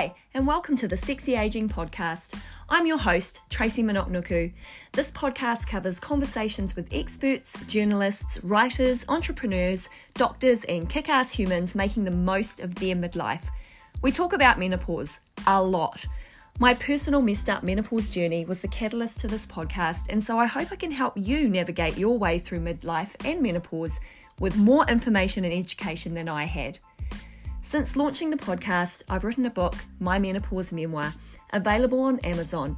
Hi, and welcome to the Sexy Aging Podcast. I'm your host, Tracy Minoknuku. This podcast covers conversations with experts, journalists, writers, entrepreneurs, doctors, and kick-ass humans making the most of their midlife. We talk about menopause a lot. My personal messed up menopause journey was the catalyst to this podcast, and so I hope I can help you navigate your way through midlife and menopause with more information and education than I had. Since launching the podcast, I've written a book, My Menopause Memoir, available on Amazon,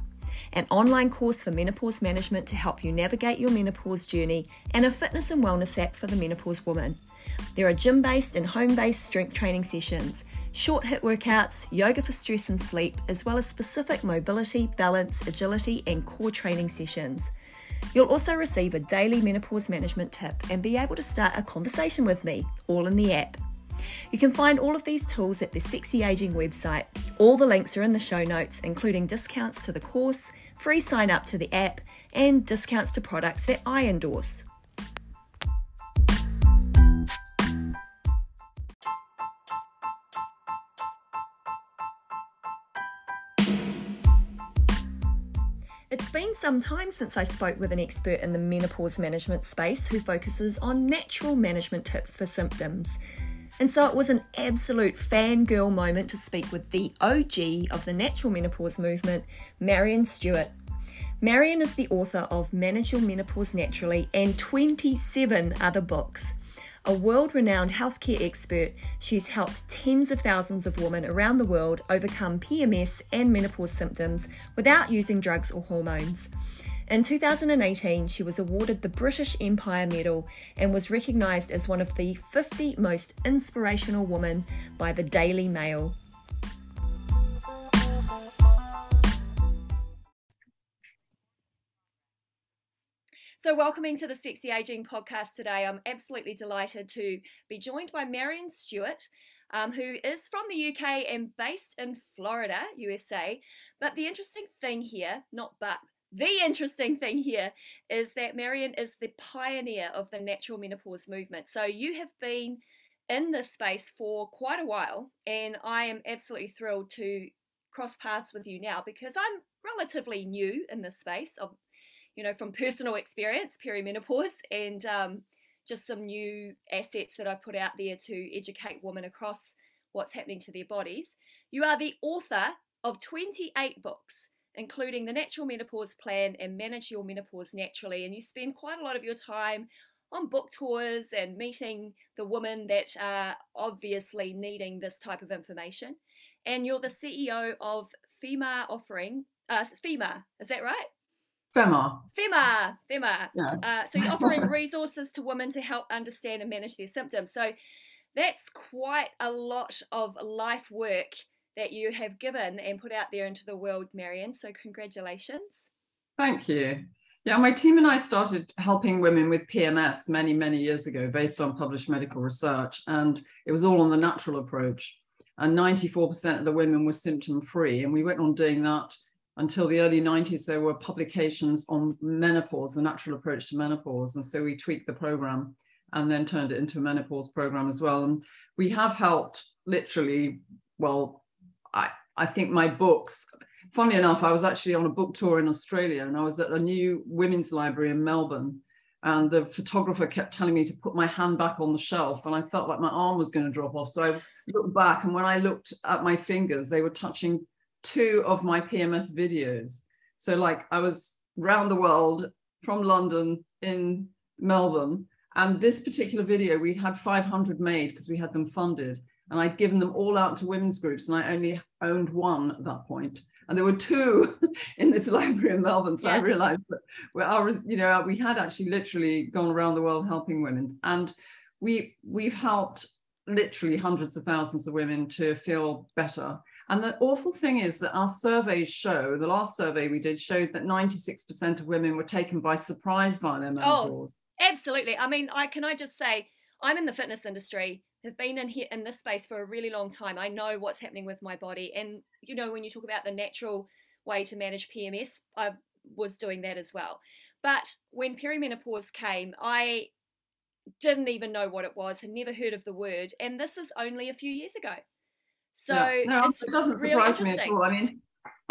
an online course for menopause management to help you navigate your menopause journey, and a fitness and wellness app for the menopause woman. There are gym-based and home-based strength training sessions, short HIIT workouts, yoga for stress and sleep, as well as specific mobility, balance, agility, and core training sessions. You'll also receive a daily menopause management tip and be able to start a conversation with me, all in the app. You can find all of these tools at the Sexy Aging website. All the links are in the show notes, including discounts to the course, free sign up to the app, and discounts to products that I endorse. It's been some time since I spoke with an expert in the menopause management space who focuses on natural management tips for symptoms. And so it was an absolute fangirl moment to speak with the OG of the natural menopause movement, Marion Stewart. Marion is the author of Manage Your Menopause Naturally and 27 other books. A world-renowned healthcare expert, she's helped tens of thousands of women around the world overcome PMS and menopause symptoms without using drugs or hormones. In 2018, she was awarded the British Empire Medal and was recognised as one of the 50 most inspirational women by the Daily Mail. So welcoming to the Sexy Aging Podcast today, I'm absolutely delighted to be joined by Marion Stewart, who is from the UK and based in Florida, USA. But the interesting thing here, The interesting thing here is that Marion is the pioneer of the natural menopause movement. So you have been in this space for quite a while, and I am absolutely thrilled to cross paths with you now because I'm relatively new in this space of, from personal experience, perimenopause, and just some new assets that I've put out there to educate women across what's happening to their bodies. You are the author of 28 books, including The Natural Menopause Plan and Manage Your Menopause Naturally. And you spend quite a lot of your time on book tours and meeting the women that are obviously needing this type of information. And you're the CEO of Femmze, is that right? Femmze. Yeah. So you're offering resources to women to help understand and manage their symptoms. So that's quite a lot of life work that you have given and put out there into the world, Marion. So congratulations. Thank you. Yeah, my team and I started helping women with PMS many, many years ago based on published medical research. And it was all on the natural approach. And 94% of the women were symptom free. And we went on doing that until the early 90s. There were publications on menopause, the natural approach to menopause. And so we tweaked the program and then turned it into a menopause program as well. And we have helped literally, I think my books, funnily enough, I was actually on a book tour in Australia and I was at a new women's library in Melbourne, and the photographer kept telling me to put my hand back on the shelf, and I felt like my arm was going to drop off. So I looked back, and when I looked at my fingers, they were touching two of my PMS videos. So like I was round the world from London in Melbourne, and this particular video, we had 500 made because we had them funded. And I'd given them all out to women's groups, and I only owned one at that point. And there were two in this library in Melbourne. So yeah. I realized that we had actually literally gone around the world helping women. And we've helped literally hundreds of thousands of women to feel better. And the awful thing is that our surveys show, the last survey we did showed that 96% of women were taken by surprise by their menopause. Oh, absolutely. I mean, I just say, I'm in the fitness industry, have been in here in this space for a really long time. I know what's happening with my body. And, when you talk about the natural way to manage PMS, I was doing that as well. But when perimenopause came, I didn't even know what it was, had never heard of the word. And this is only a few years ago. So yeah. No, it doesn't surprise me at all. I mean,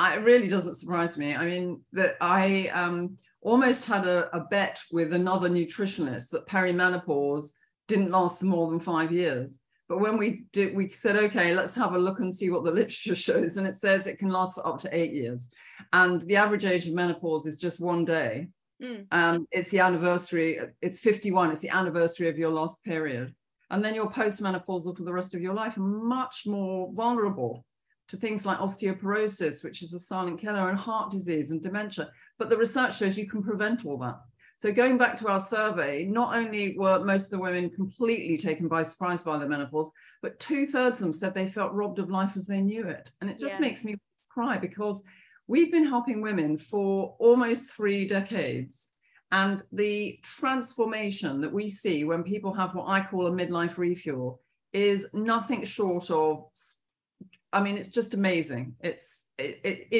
it really doesn't surprise me. I mean, that I almost had a bet with another nutritionist that perimenopause didn't last more than 5 years. But when we did, we said, okay, let's have a look and see what the literature shows. And it says it can last for up to 8 years. And the average age of menopause is just 1 day. Mm. It's the anniversary. It's 51. It's the anniversary of your last period. And then you're postmenopausal for the rest of your life, much more vulnerable to things like osteoporosis, which is a silent killer, and heart disease and dementia. But the research shows you can prevent all that. So going back to our survey, not only were most of the women completely taken by surprise by the menopause, but 2/3 of them said they felt robbed of life as they knew it. And it just makes me cry, because we've been helping women for almost 3 decades. And the transformation that we see when people have what I call a midlife refuel is nothing short of, I mean, it's just amazing. It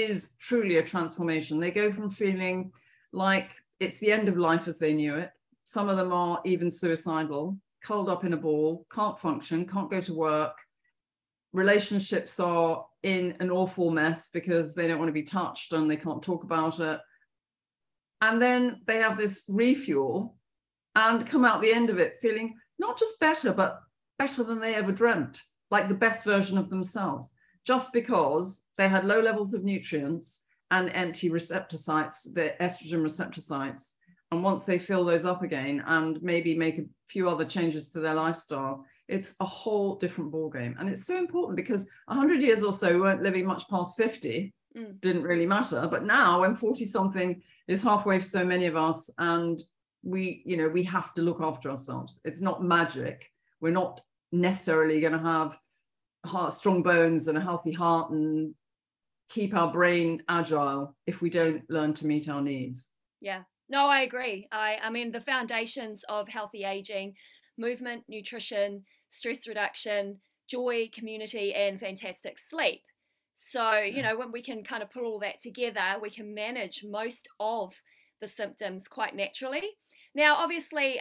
is truly a transformation. They go from feeling like it's the end of life as they knew it. Some of them are even suicidal, curled up in a ball, can't function, can't go to work. Relationships are in an awful mess because they don't want to be touched and they can't talk about it. And then they have this refuel and come out the end of it feeling not just better, but better than they ever dreamt, like the best version of themselves, just because they had low levels of nutrients and empty receptor sites, the estrogen receptor sites. And once they fill those up again and maybe make a few other changes to their lifestyle, it's a whole different ballgame. And it's so important because 100 years or so, we weren't living much past 50. Didn't really matter. But now when 40 something is halfway for so many of us, and we, you know, we have to look after ourselves. It's not magic. We're not necessarily going to have strong bones and a healthy heart and keep our brain agile if we don't learn to meet our needs. Yeah, no, I agree. I mean, the foundations of healthy aging, movement, nutrition, stress reduction, joy, community, and fantastic sleep. So, you know, when we can kind of pull all that together, we can manage most of the symptoms quite naturally. Now, obviously,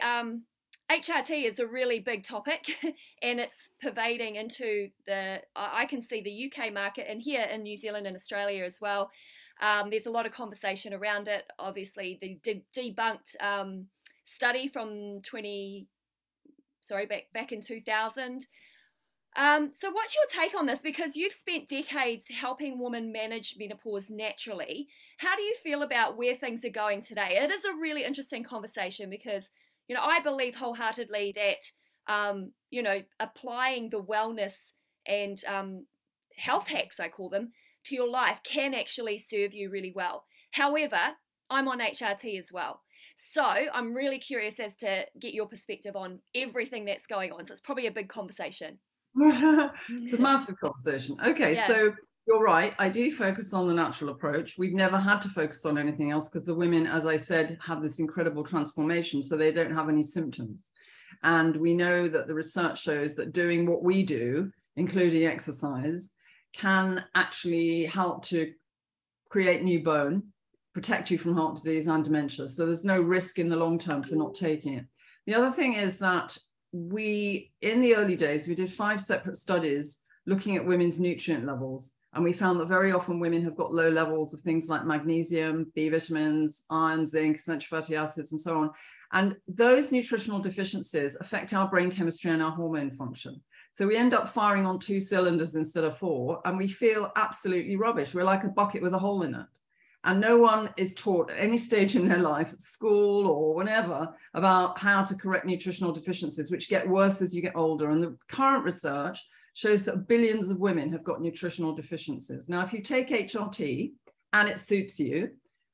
HRT is a really big topic and it's pervading into the, I can see the UK market and here in New Zealand and Australia as well. There's a lot of conversation around it. Obviously, the debunked study from back in 2000. So what's your take on this? Because you've spent decades helping women manage menopause naturally. How do you feel about where things are going today? It is a really interesting conversation because, you know, I believe wholeheartedly that, you know, applying the wellness and health hacks, I call them, to your life can actually serve you really well. However, I'm on HRT as well. So I'm really curious as to get your perspective on everything that's going on. So it's probably a big conversation. It's a massive conversation. Okay, yeah. So you're right. I do focus on the natural approach. We've never had to focus on anything else because the women, as I said, have this incredible transformation, so they don't have any symptoms. And we know that the research shows that doing what we do, including exercise, can actually help to create new bone, protect you from heart disease and dementia. So there's no risk in the long term for not taking it. The other thing is that we, in the early days, we did 5 separate studies looking at women's nutrient levels. And we found that very often women have got low levels of things like magnesium, B vitamins, iron, zinc, essential fatty acids, and so on. And those nutritional deficiencies affect our brain chemistry and our hormone function. So we end up firing on 2 cylinders instead of 4, and we feel absolutely rubbish. We're like a bucket with a hole in it. And no one is taught at any stage in their life, at school or whenever, about how to correct nutritional deficiencies, which get worse as you get older. And the current research shows that billions of women have got nutritional deficiencies. Now, if you take HRT and it suits you,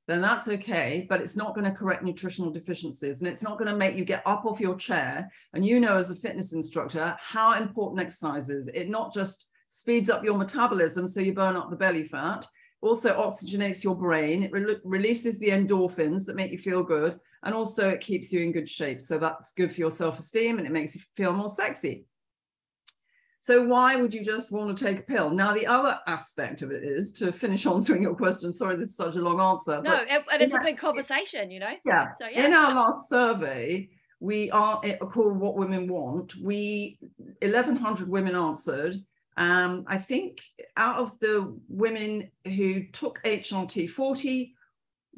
then that's okay, but it's not going to correct nutritional deficiencies. And it's not going to make you get up off your chair. And you know, as a fitness instructor, how important exercise is. It not just speeds up your metabolism so you burn up the belly fat, also oxygenates your brain, it releases the endorphins that make you feel good, and also it keeps you in good shape. So that's good for your self-esteem and it makes you feel more sexy. So why would you just want to take a pill? Now, the other aspect of it is, to finish answering your question, sorry, this is such a long answer. No, but it's a big conversation, you know? Yeah. So, yeah. In our last survey, we are called What Women Want. 1,100 women answered. I think out of the women who took HRT,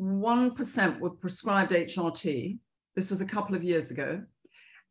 41% were prescribed HRT. This was a couple of years ago.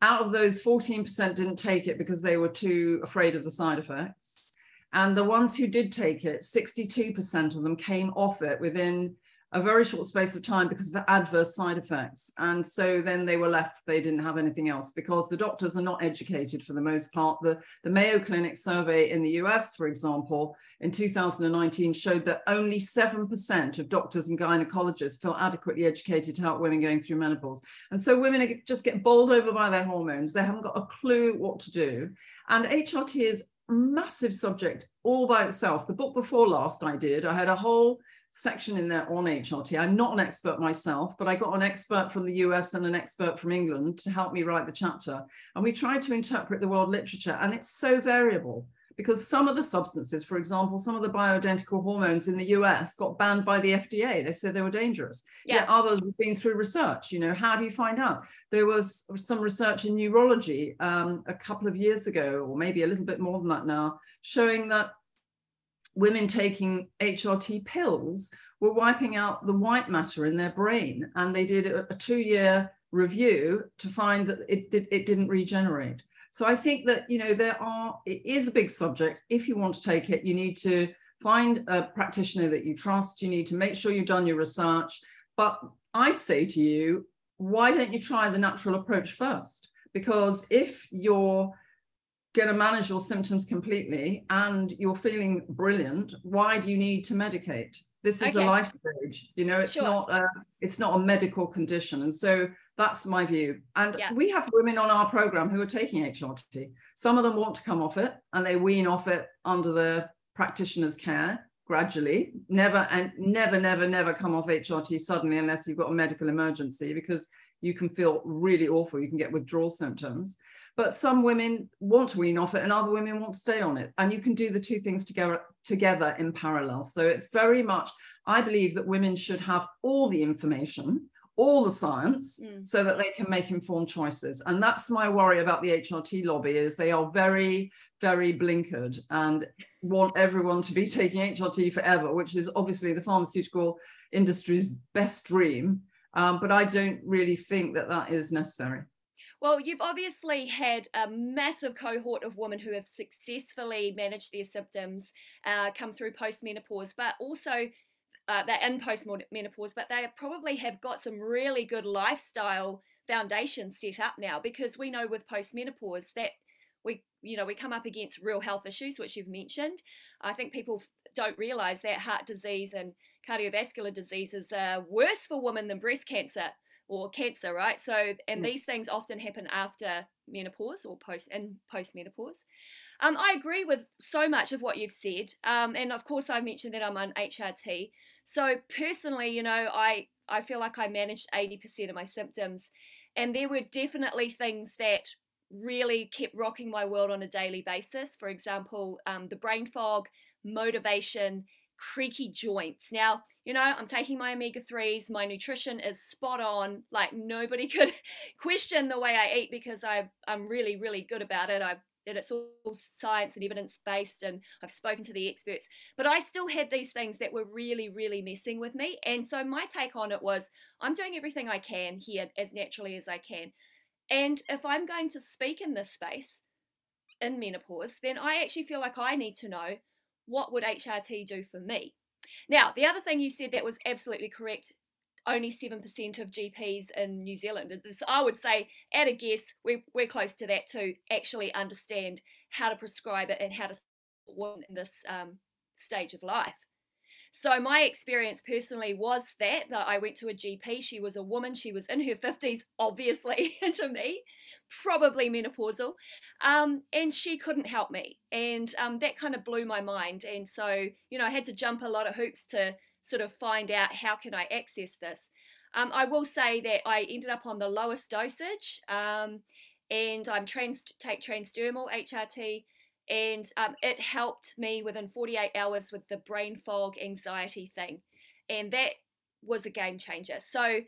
Out of those, 14% didn't take it because they were too afraid of the side effects. And the ones who did take it, 62% of them came off it within a very short space of time because of adverse side effects. And so then they were left, they didn't have anything else because the doctors are not educated for the most part. The Mayo Clinic survey in the US, for example, in 2019 showed that only 7% of doctors and gynecologists feel adequately educated to help women going through menopause. And so women just get bowled over by their hormones. They haven't got a clue what to do. And HRT is a massive subject all by itself. The book before last I had a whole section in there on HRT. I'm not an expert myself, but I got an expert from the US and an expert from England to help me write the chapter. And we tried to interpret the world literature, and it's so variable because some of the substances, for example, some of the bioidentical hormones in the US got banned by the FDA. They said they were dangerous. Yeah. Yet others have been through research. You know, how do you find out? There was some research in neurology a couple of years ago, or maybe a little bit more than that now, showing that women taking HRT pills were wiping out the white matter in their brain. And they did a two-year review to find that it didn't regenerate. So I think that, you know, it is a big subject. If you want to take it, you need to find a practitioner that you trust. You need to make sure you've done your research. But I'd say to you, why don't you try the natural approach first? Because if you're going to manage your symptoms completely and you're feeling brilliant, why do you need to medicate? This is a life stage, you know, it's not a medical condition. And so that's my view. And we have women on our program who are taking HRT. Some of them want to come off it and they wean off it under the practitioner's care gradually. Never come off HRT suddenly unless you've got a medical emergency, because you can feel really awful. You can get withdrawal symptoms. But some women want to wean off it and other women want to stay on it. And you can do the two things together in parallel. So it's very much, I believe that women should have all the information, all the science, so that they can make informed choices. And that's my worry about the HRT lobby, is they are very, very blinkered and want everyone to be taking HRT forever, which is obviously the pharmaceutical industry's best dream. But I don't really think that that is necessary. Well, you've obviously had a massive cohort of women who have successfully managed their symptoms, come through postmenopause, but also they're in postmenopause, but they probably have got some really good lifestyle foundations set up now, because we know with postmenopause that we come up against real health issues, which you've mentioned. I think people don't realise that heart disease and cardiovascular diseases are worse for women than breast cancer. Or cancer, right? So, and these things often happen after menopause or post-menopause. I agree with so much of what you've said, and of course I mentioned that I'm on HRT. So personally, you know, I feel like I managed 80% of my symptoms, and there were definitely things that really kept rocking my world on a daily basis. For example, the brain fog, motivation, creaky joints. Now, you know, I'm taking my omega-3s, my nutrition is spot on, like nobody could question the way I eat, because I'm really, really good about it. It's all science and evidence-based, and I've spoken to the experts, but I still had these things that were really, really messing with me. And so my take on it was, I'm doing everything I can here as naturally as I can. And if I'm going to speak in this space, in menopause, then I actually feel like I need to know, what would HRT do for me? Now, the other thing you said that was absolutely correct, only 7% of GPs in New Zealand, so I would say, at a guess, we're close to that too, actually understand how to prescribe it and how to support in this stage of life. So my experience personally was that I went to a GP, she was a woman, she was in her 50s, obviously, to me, probably menopausal, and she couldn't help me. And that kind of blew my mind. And so, you know, I had to jump a lot of hoops to sort of find out how can I access this. I will say that I ended up on the lowest dosage, and I take transdermal HRT, and it helped me within 48 hours with the brain fog anxiety thing. And that was a game changer. So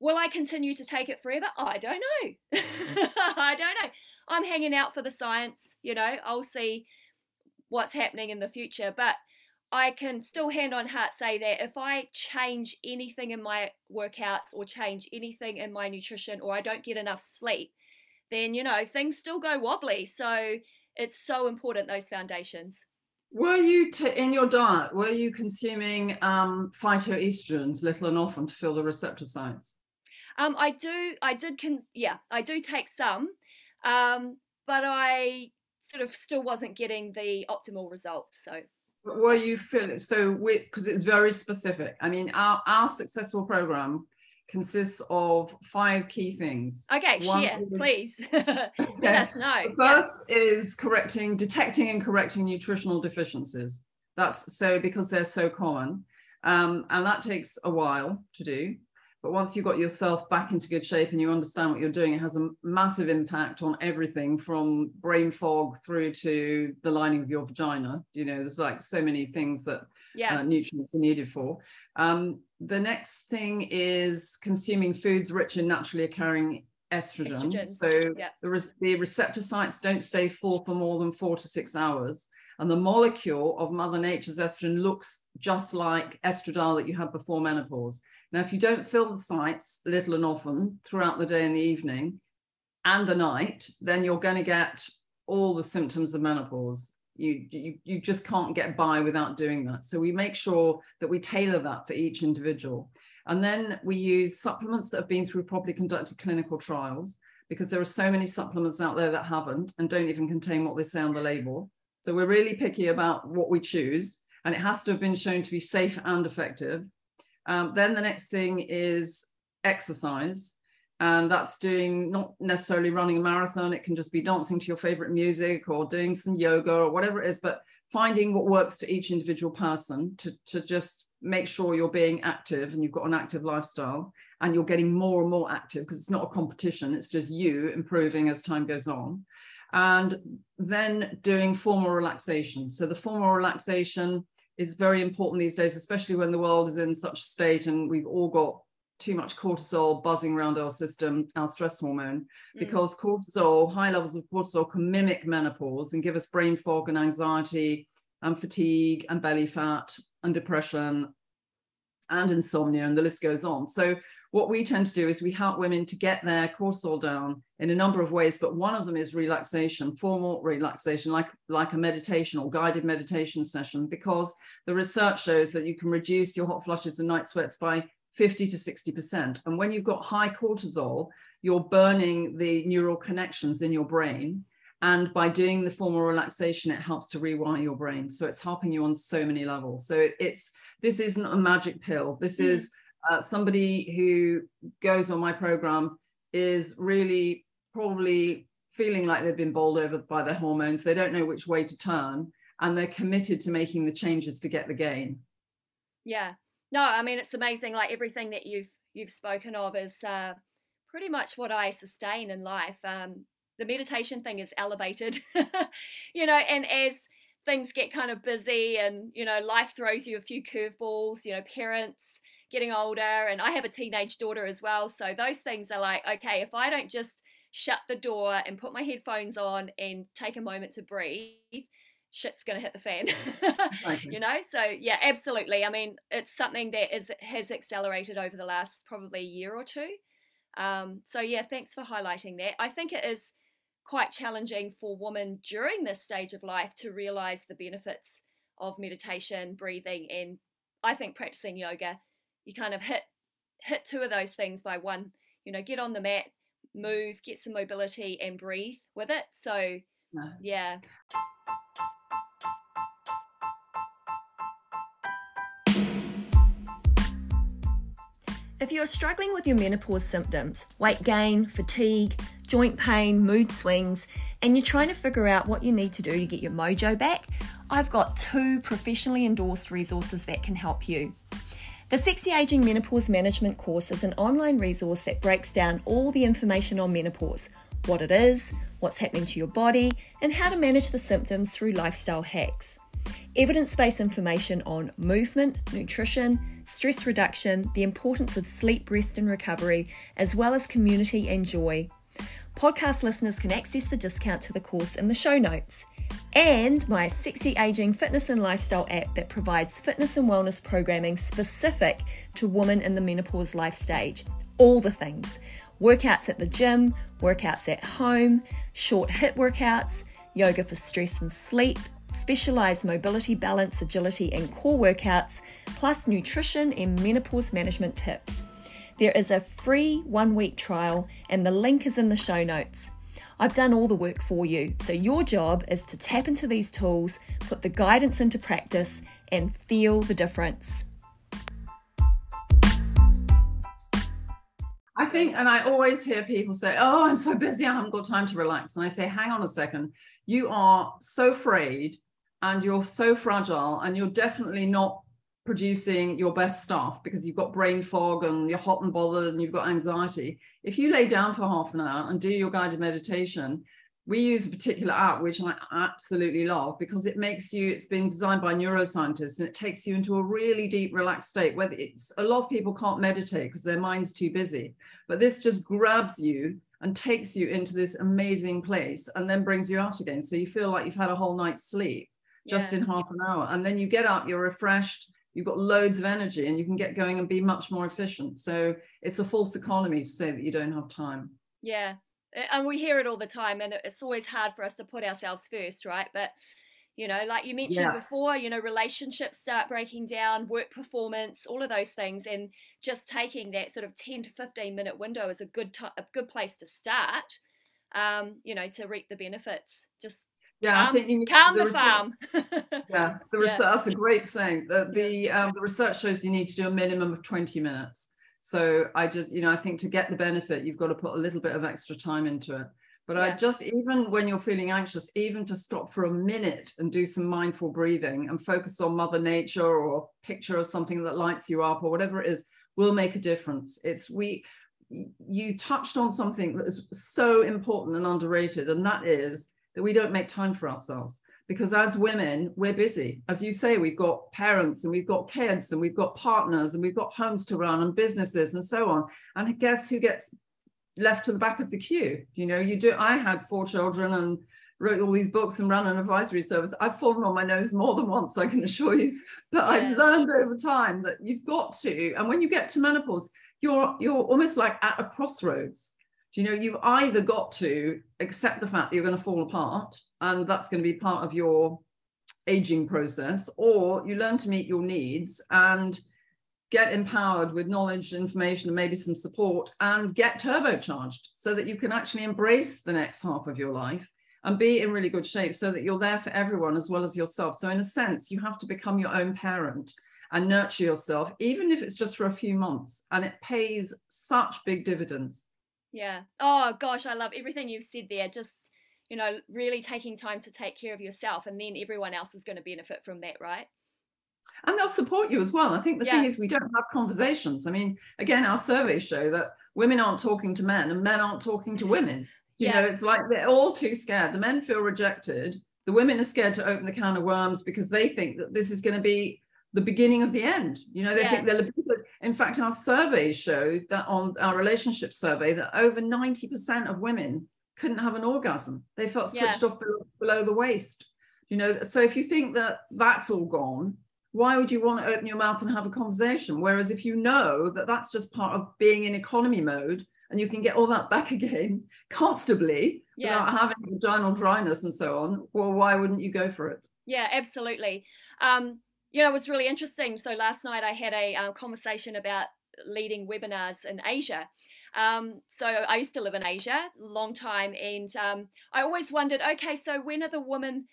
will I continue to take it forever? I don't know. I don't know. I'm hanging out for the science, you know. I'll see what's happening in the future. But I can still hand on heart say that if I change anything in my workouts or change anything in my nutrition, or I don't get enough sleep, then, you know, things still go wobbly. So it's so important, those foundations. Were you, in your diet, were you consuming phytoestrogens little and often to fill the receptor sites? I do take some, but I sort of still wasn't getting the optimal results. So were you feeling, so because it's very specific. I mean, our successful program consists of 5 key things. Okay, share, please. Let us know. The first is detecting and correcting nutritional deficiencies. That's so, because they're so common, and that takes a while to do. But once you got yourself back into good shape and you understand what you're doing, it has a massive impact on everything from brain fog through to the lining of your vagina. You know, there's like so many things that nutrients are needed for. The next thing is consuming foods rich in naturally occurring estrogen. So the receptor sites don't stay full for more than 4 to 6 hours. And the molecule of Mother Nature's estrogen looks just like estradiol that you had before menopause. Now, if you don't fill the sites little and often throughout the day and the evening and the night, then you're going to get all the symptoms of menopause. You just can't get by without doing that. So we make sure that we tailor that for each individual. And then we use supplements that have been through properly conducted clinical trials, because there are so many supplements out there that haven't and don't even contain what they say on the label. So we're really picky about what we choose, and it has to have been shown to be safe and effective. Then the next thing is exercise, and that's doing, not necessarily running a marathon. It can just be dancing to your favorite music or doing some yoga or whatever it is, but finding what works for each individual person to just make sure you're being active and you've got an active lifestyle and you're getting more and more active, because it's not a competition. It's just you improving as time goes on. And then doing formal relaxation. So the formal relaxation is very important these days, especially when the world is in such a state and we've all got too much cortisol buzzing around our system, our stress hormone, because cortisol, high levels of cortisol, can mimic menopause and give us brain fog and anxiety and fatigue and belly fat and depression and insomnia, and the list goes on. So what we tend to do is we help women to get their cortisol down in a number of ways, but one of them is relaxation, formal relaxation, like a meditation or guided meditation session, because the research shows that you can reduce your hot flushes and night sweats by 50% to 60%. And when you've got high cortisol, you're burning the neural connections in your brain. And by doing the formal relaxation, it helps to rewire your brain. So it's helping you on so many levels. So this isn't a magic pill. This is somebody who goes on my program is really probably feeling like they've been bowled over by their hormones. They don't know which way to turn, and they're committed to making the changes to get the gain. Yeah. No, I mean, it's amazing. Like everything that you've spoken of is pretty much what I sustain in life. The meditation thing is elevated, you know, and as things get kind of busy and, you know, life throws you a few curveballs, you know, parents getting older, and I have a teenage daughter as well. So those things are like, okay, if I don't just shut the door and put my headphones on and take a moment to breathe, shit's going to hit the fan, you know? So yeah, absolutely. I mean, it's something that has accelerated over the last probably year or two. So yeah, thanks for highlighting that. I think it is quite challenging for women during this stage of life to realize the benefits of meditation, breathing, and I think practicing yoga. You kind of hit 2 of those things by one, you know, get on the mat, move, get some mobility, and breathe with it. So yeah. If you're struggling with your menopause symptoms, weight gain, fatigue, joint pain, mood swings, and you're trying to figure out what you need to do to get your mojo back, I've got 2 professionally endorsed resources that can help you. The Sexy Aging Menopause Management course is an online resource that breaks down all the information on menopause, what it is, what's happening to your body, and how to manage the symptoms through lifestyle hacks. Evidence-based information on movement, nutrition, stress reduction, the importance of sleep, rest and recovery, as well as community and joy. Podcast listeners can access the discount to the course in the show notes. and my Sexy Aging fitness and lifestyle app that provides fitness and wellness programming specific to women in the menopause life stage. All the things. Workouts at the gym, workouts at home, short HIIT workouts, yoga for stress and sleep, specialised mobility, balance, agility and core workouts, plus nutrition and menopause management tips. There is a free 1-week trial and the link is in the show notes. I've done all the work for you, so your job is to tap into these tools, put the guidance into practice and feel the difference. I think, and I always hear people say, oh, I'm so busy, I haven't got time to relax. And I say, hang on a second, you are so frayed and you're so fragile and you're definitely not producing your best stuff because you've got brain fog and you're hot and bothered and you've got anxiety. If you lay down for half an hour and do your guided meditation, we use a particular app, which I absolutely love because it makes you, it's been designed by neuroscientists and it takes you into a really deep, relaxed state. Whether it's, a lot of people can't meditate because their mind's too busy, but this just grabs you and takes you into this amazing place and then brings you out again. So you feel like you've had a whole night's sleep just in half an hour. And then you get up, you're refreshed, you've got loads of energy and you can get going and be much more efficient. So it's a false economy to say that you don't have time. Yeah. And we hear it all the time, and it's always hard for us to put ourselves first, right? But, you know, like you mentioned before, you know, relationships start breaking down, work performance, all of those things. And just taking that sort of 10 to 15 minute window is a good place to start, you know, to reap the benefits. Just I think you need calm the farm. That's a great saying. The research shows you need to do a minimum of 20 minutes. So I just, you know, I think to get the benefit, you've got to put a little bit of extra time into it. But I just, even when you're feeling anxious, even to stop for a minute and do some mindful breathing and focus on Mother Nature or a picture of something that lights you up or whatever it is, will make a difference. You touched on something that is so important and underrated, and that is that we don't make time for ourselves. Because as women, we're busy. As you say, we've got parents and we've got kids and we've got partners and we've got homes to run and businesses and so on. And guess who gets left to the back of the queue? You know, you do. I had 4 children and wrote all these books and ran an advisory service. I've fallen on my nose more than once, I can assure you. But I've learned over time that you've got to. And when you get to menopause, you're almost like at a crossroads. You know, you've either got to accept the fact that you're going to fall apart and that's going to be part of your aging process, or you learn to meet your needs and get empowered with knowledge, information, and maybe some support, and get turbocharged so that you can actually embrace the next half of your life and be in really good shape so that you're there for everyone as well as yourself. So in a sense, you have to become your own parent and nurture yourself, even if it's just for a few months, and it pays such big dividends. Yeah. Oh, gosh, I love everything you've said there. Just, you know, really taking time to take care of yourself, and then everyone else is going to benefit from that, right? And they'll support you as well. I think the thing is we don't have conversations. I mean, again, our surveys show that women aren't talking to men and men aren't talking to women. You know, it's like they're all too scared. The men feel rejected. The women are scared to open the can of worms because they think that this is going to be the beginning of the end. You know, they think they're libidinous. In fact, our surveys showed that on our relationship survey that over 90% of women couldn't have an orgasm. They felt switched off below the waist. You know, so if you think that that's all gone, why would you want to open your mouth and have a conversation? Whereas if you know that that's just part of being in economy mode and you can get all that back again comfortably without having vaginal dryness and so on, well, why wouldn't you go for it? Yeah, absolutely. You know, it was really interesting. So last night I had a conversation about leading webinars in Asia. So I used to live in Asia a long time, and I always wondered, okay, so when are the women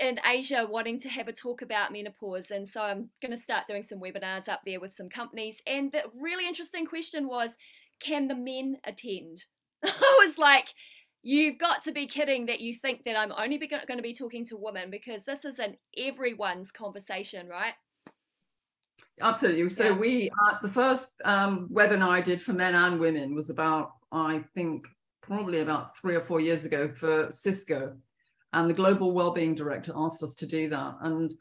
in Asia wanting to have a talk about menopause? And so I'm going to start doing some webinars up there with some companies. And the really interesting question was, can the men attend? I was like, you've got to be kidding that you think that I'm only going to be talking to women, because this is an everyone's conversation, right? Absolutely. So we, the first webinar I did for men and women was about, I think, probably about 3 or 4 years ago for Cisco. And the global wellbeing director asked us to do that. And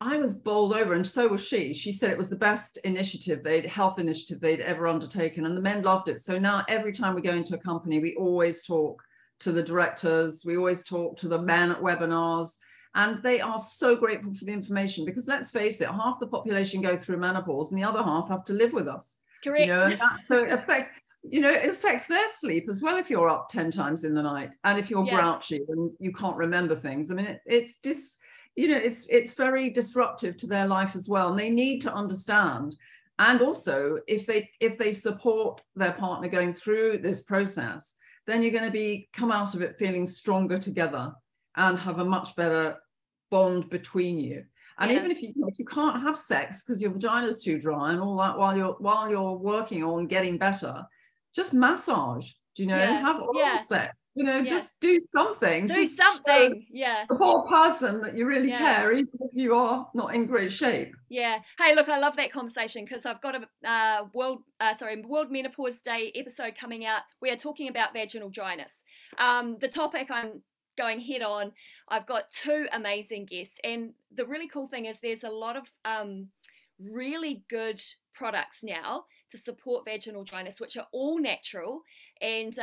I was bowled over, and so was she. She said it was the best initiative, health initiative they'd ever undertaken, and the men loved it. So now every time we go into a company, we always talk to the directors. We always talk to the men at webinars, and they are so grateful for the information, because let's face it, half the population go through menopause and the other half have to live with us. Correct. You know, and that's, so it affects, you know, it affects their sleep as well if you're up 10 times in the night, and if you're grouchy and you can't remember things. I mean, it's very disruptive to their life as well, and they need to understand. And also, if they support their partner going through this process, then you're going to come out of it feeling stronger together and have a much better bond between you. And even if you can't have sex because your vagina's too dry and all that while you're working on getting better, just massage, do you know, have oral sex, you know, just do something. The whole person that you really care, even if you are not in great shape. Yeah. Hey, look, I love that conversation, because I've got a World Menopause Day episode coming out. We are talking about vaginal dryness. The topic I'm going head on. I've got two amazing guests, and the really cool thing is there's a lot of really good products now to support vaginal dryness, which are all natural, and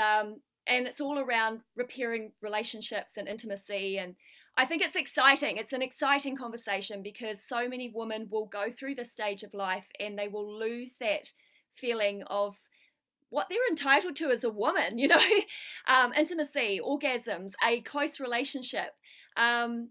it's all around repairing relationships and intimacy. And I think it's exciting. It's an exciting conversation, because so many women will go through this stage of life and they will lose that feeling of what they're entitled to as a woman, you know, intimacy, orgasms, a close relationship. And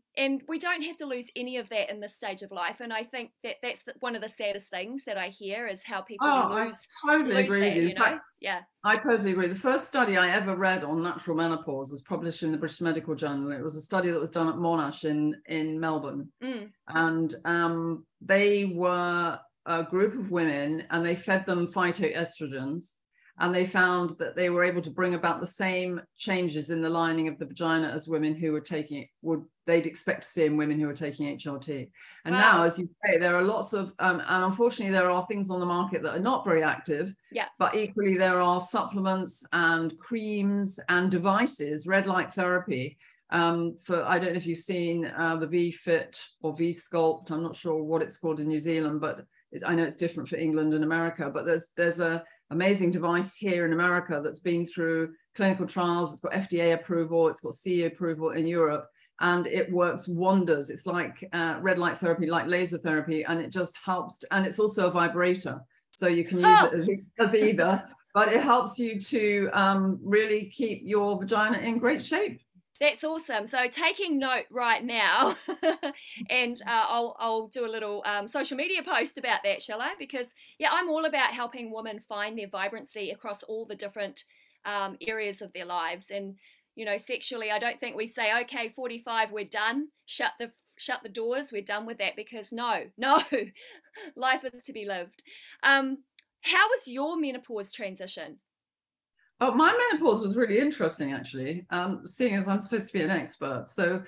we don't have to lose any of that in this stage of life. And I think that that's one of the saddest things that I hear, is how people lose that, you know? Yeah, I totally agree. The first study I ever read on natural menopause was published in the British Medical Journal. It was a study that was done at Monash in Melbourne. Mm. And they were a group of women, and they fed them phytoestrogens. And they found that they were able to bring about the same changes in the lining of the vagina as women who were they'd expect to see in women who were taking HRT. And now, as you say, there are lots of, and unfortunately there are things on the market that are not very active, but equally there are supplements and creams and devices, red light therapy. I don't know if you've seen the V-fit or V-sculpt, I'm not sure what it's called in New Zealand, but I know it's different for England and America, but there's a amazing device here in America that's been through clinical trials. It's got FDA approval, it's got CE approval in Europe, and it works wonders. It's like red light therapy, like laser therapy, and it just helps. And it's also a vibrator, so you can use it as either, but it helps you to really keep your vagina in great shape. That's awesome. So taking note right now, and I'll do a little social media post about that, shall I? Because, I'm all about helping women find their vibrancy across all the different areas of their lives. And, you know, sexually, I don't think we say, okay, 45, we're done, shut the doors, we're done with that, because no, life is to be lived. How was your menopause transition? Oh, my menopause was really interesting, actually, seeing as I'm supposed to be an expert. So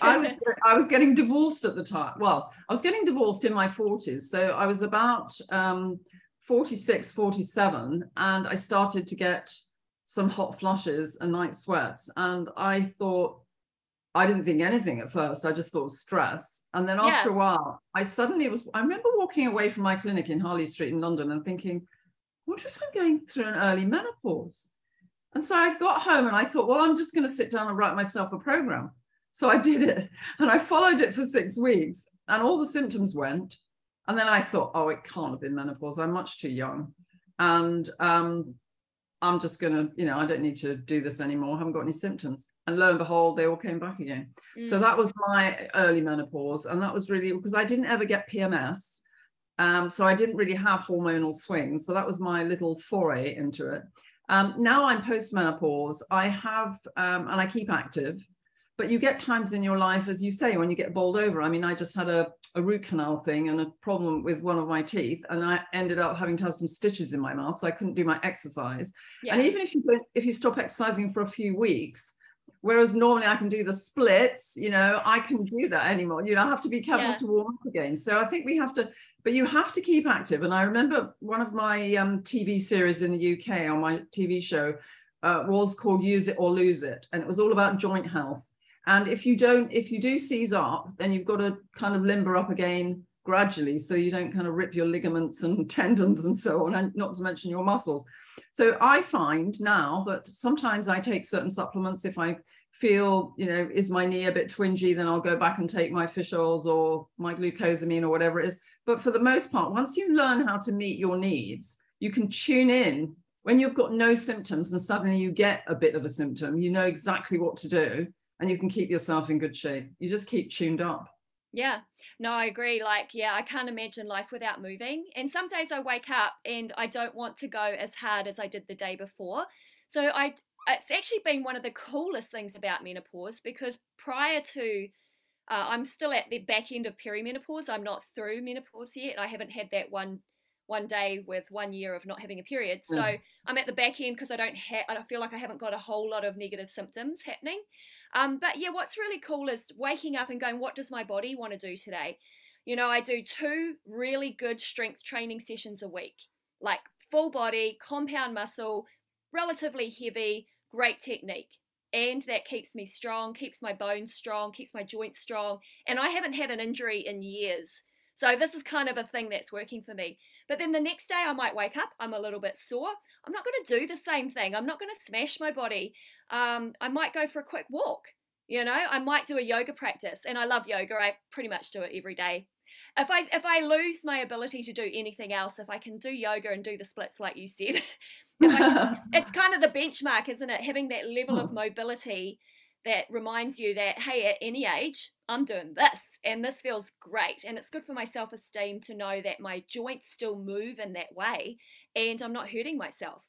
I was getting divorced at the time. Well, I was getting divorced in my 40s. So I was about 46, 47, and I started to get some hot flushes and night sweats. And I didn't think anything at first. I just thought stress. And then after a while, I remember walking away from my clinic in Harley Street in London and thinking, I wonder if I'm going through an early menopause. And so I got home and I thought, well, I'm just going to sit down and write myself a program. So I did it, and I followed it for 6 weeks, and all the symptoms went. And then I thought, oh, it can't have been menopause. I'm much too young. And I'm just going to, you know, I don't need to do this anymore. I haven't got any symptoms. And lo and behold, they all came back again. Mm. So that was my early menopause. And that was really because I didn't ever get PMS. So I didn't really have hormonal swings. So that was my little foray into it. Now I'm post-menopause. I have, and I keep active, but you get times in your life, as you say, when you get bowled over. I mean, I just had a root canal thing and a problem with one of my teeth, and I ended up having to have some stitches in my mouth, so I couldn't do my exercise. Yeah. And even if you stop exercising for a few weeks, whereas normally I can do the splits, you know, I couldn't do that anymore. You know, I have to be careful to warm up again. So I think but you have to keep active. And I remember one of my TV series in the UK on my TV show was called Use It or Lose It. And it was all about joint health. And if you do seize up, then you've got to kind of limber up again gradually, so you don't kind of rip your ligaments and tendons and so on, and not to mention your muscles. So I find now that sometimes I take certain supplements. If I feel, you know, is my knee a bit twingy, then I'll go back and take my fish oils or my glucosamine or whatever it is. But for the most part, once you learn how to meet your needs, you can tune in when you've got no symptoms and suddenly you get a bit of a symptom, you know exactly what to do, and you can keep yourself in good shape. You just keep tuned up. Yeah, no, I agree. Like, yeah, I can't imagine life without moving. And some days I wake up and I don't want to go as hard as I did the day before. So it's actually been one of the coolest things about menopause, because prior to, I'm still at the back end of perimenopause. I'm not through menopause yet. I haven't had that one day with 1 year of not having a period. So I'm at the back end because I feel like I haven't got a whole lot of negative symptoms happening. But yeah, what's really cool is waking up and going, what does my body want to do today? You know, I do 2 really good strength training sessions a week, like full body, compound muscle, relatively heavy, great technique. And that keeps me strong, keeps my bones strong, keeps my joints strong. And I haven't had an injury in years. So this is kind of a thing that's working for me. But then the next day I might wake up, I'm a little bit sore. I'm not going to do the same thing. I'm not going to smash my body. I might go for a quick walk. You know, I might do a yoga practice, and I love yoga. I pretty much do it every day. If I lose my ability to do anything else, if I can do yoga and do the splits, like you said, it's kind of the benchmark, isn't it? Having that level of mobility that reminds you that, hey, at any age, I'm doing this and this feels great. And it's good for my self-esteem to know that my joints still move in that way and I'm not hurting myself.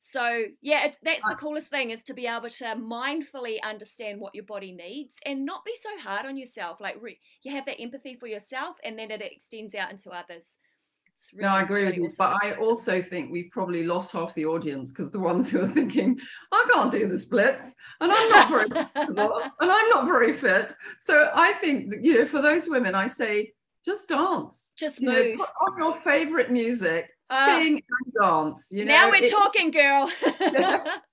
So yeah, that's the coolest thing, is to be able to mindfully understand what your body needs and not be so hard on yourself. Like you have that empathy for yourself, and then it extends out into others. Really, no, I agree with you, but I also think we've probably lost half the audience, because the ones who are thinking, I can't do the splits, and I'm not very flexible, and I'm not very fit. So I think, you know, for those women, I say, just dance. Just move. You know, put on your favourite music, sing and dance. You know, now we're talking, girl.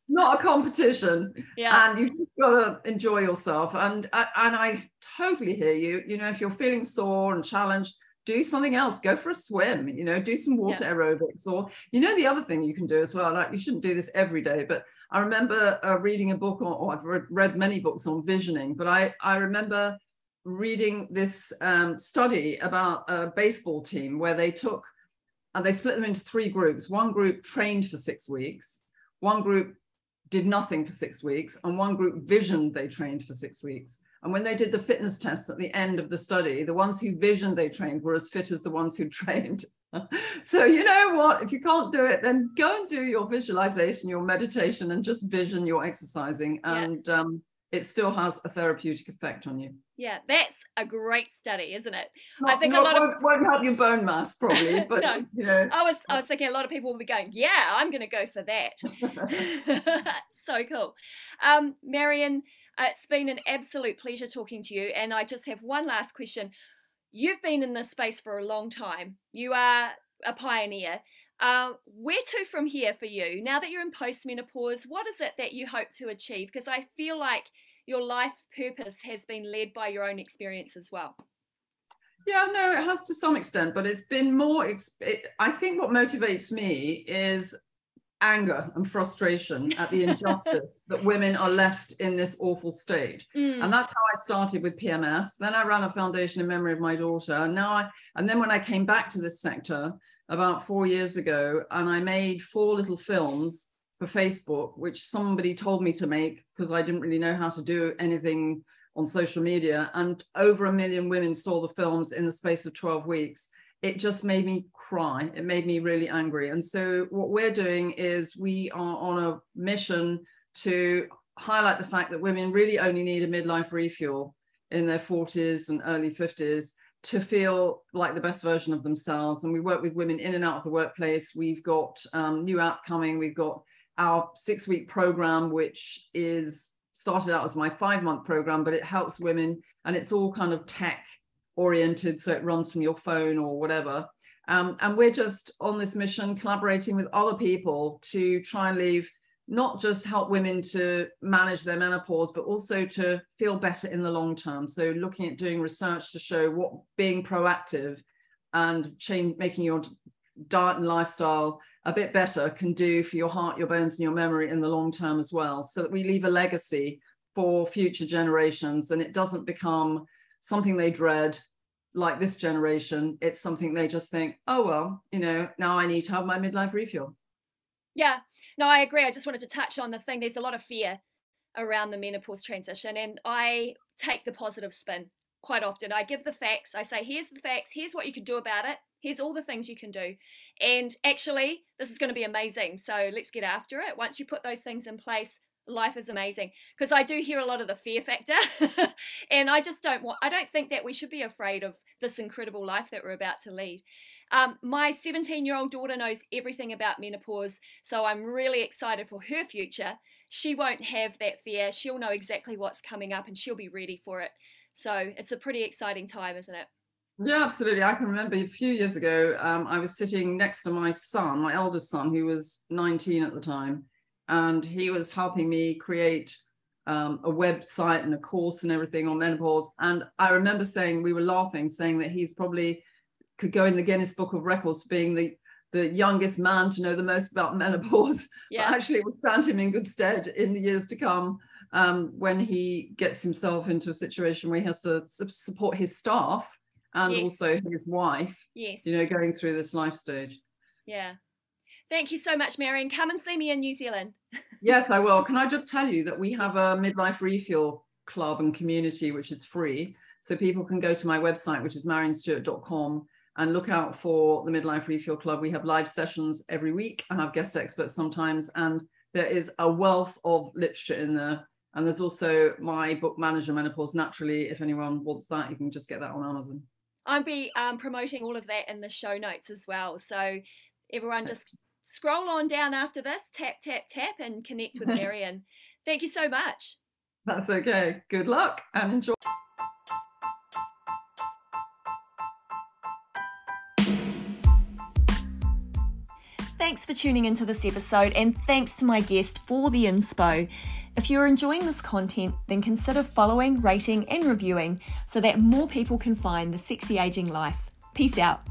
Not a competition. Yeah. And you just got to enjoy yourself. And I totally hear you. You know, if you're feeling sore and challenged, do something else, go for a swim, you know, do some water aerobics. Or, you know, the other thing you can do as well, like, you shouldn't do this every day, but I remember reading a book on, or I've read many books on visioning, but I remember reading this study about a baseball team where they took, and they split them into 3 groups. One group trained for 6 weeks, one group did nothing for 6 weeks, and one group visioned they trained for 6 weeks. And when they did the fitness tests at the end of the study, the ones who visioned they trained were as fit as the ones who trained. So you know what, if you can't do it, then go and do your visualization, your meditation, and just vision your exercising. And it still has a therapeutic effect on you. Yeah, that's a great study, isn't it? I think won't help your bone mass probably, but no. You know, I was thinking a lot of people will be going, yeah, I'm going to go for that. So cool. Marion, it's been an absolute pleasure talking to you, and I just have one last question. You've been in this space for a long time. You are a pioneer. Where to from here for you? Now that you're in post-menopause, what is it that you hope to achieve? Because I feel like your life's purpose has been led by your own experience as well. Yeah, no, it has to some extent, but it's been more, I think what motivates me is anger and frustration at the injustice that women are left in this awful state. And that's how I started with PMS. Then I ran a foundation in memory of my daughter. And now then when I came back to this sector about 4 years ago, and I made 4 little films for Facebook, which somebody told me to make because I didn't really know how to do anything on social media. And over 1 million women saw the films in the space of 12 weeks. It just made me cry. It made me really angry. And so what we're doing is we are on a mission to highlight the fact that women really only need a midlife refuel in their 40s and early 50s to feel like the best version of themselves. And we work with women in and out of the workplace. We've got new app coming. We've got our 6-week program, which is started out as my 5-month program, but it helps women, and it's all kind of tech oriented, so it runs from your phone or whatever. And we're just on this mission, collaborating with other people to try and not just help women to manage their menopause, but also to feel better in the long term. So looking at doing research to show what being proactive and making your diet and lifestyle a bit better can do for your heart, your bones, and your memory in the long term as well, so that we leave a legacy for future generations, and it doesn't become something they dread like this generation. It's something they just think, oh, well, you know, now I need to have my midlife refuel. Yeah, no, I agree. I just wanted to touch on the thing. There's a lot of fear around the menopause transition, and I take the positive spin quite often. I give the facts. I say, here's the facts. Here's what you can do about it. Here's all the things you can do. And actually, this is going to be amazing. So let's get after it. Once you put those things in place, life is amazing. Because I do hear a lot of the fear factor. And I don't think that we should be afraid of this incredible life that we're about to lead. My 17-year-old daughter knows everything about menopause. So I'm really excited for her future. She won't have that fear. She'll know exactly what's coming up and she'll be ready for it. So it's a pretty exciting time, isn't it? Yeah, absolutely. I can remember a few years ago, I was sitting next to my son, my eldest son, who was 19 at the time, and he was helping me create a website and a course and everything on menopause. And I remember saying, we were laughing, saying that he's probably could go in the Guinness Book of Records for being the youngest man to know the most about menopause. Yeah. But actually it will stand him in good stead in the years to come. When he gets himself into a situation where he has to support his staff and yes. also his wife, yes. you know, going through this life stage. Yeah. Thank you so much, Marion. Come and see me in New Zealand. Yes, I will. Can I just tell you that we have a midlife refuel club and community, which is free. So people can go to my website, which is marionstewart.com, and look out for the Midlife Refuel Club. We have live sessions every week. I have guest experts sometimes, and there is a wealth of literature in there. And there's also my book, Manage Your Menopause Naturally. If anyone wants that, you can just get that on Amazon. I'll be promoting all of that in the show notes as well. So everyone just scroll on down after this, tap, tap, tap, and connect with Marion. Thank you so much. That's okay. Good luck and enjoy. Thanks for tuning into this episode, and thanks to my guest for the inspo. If you're enjoying this content, then consider following, rating, and reviewing so that more people can find the sexy aging life. Peace out.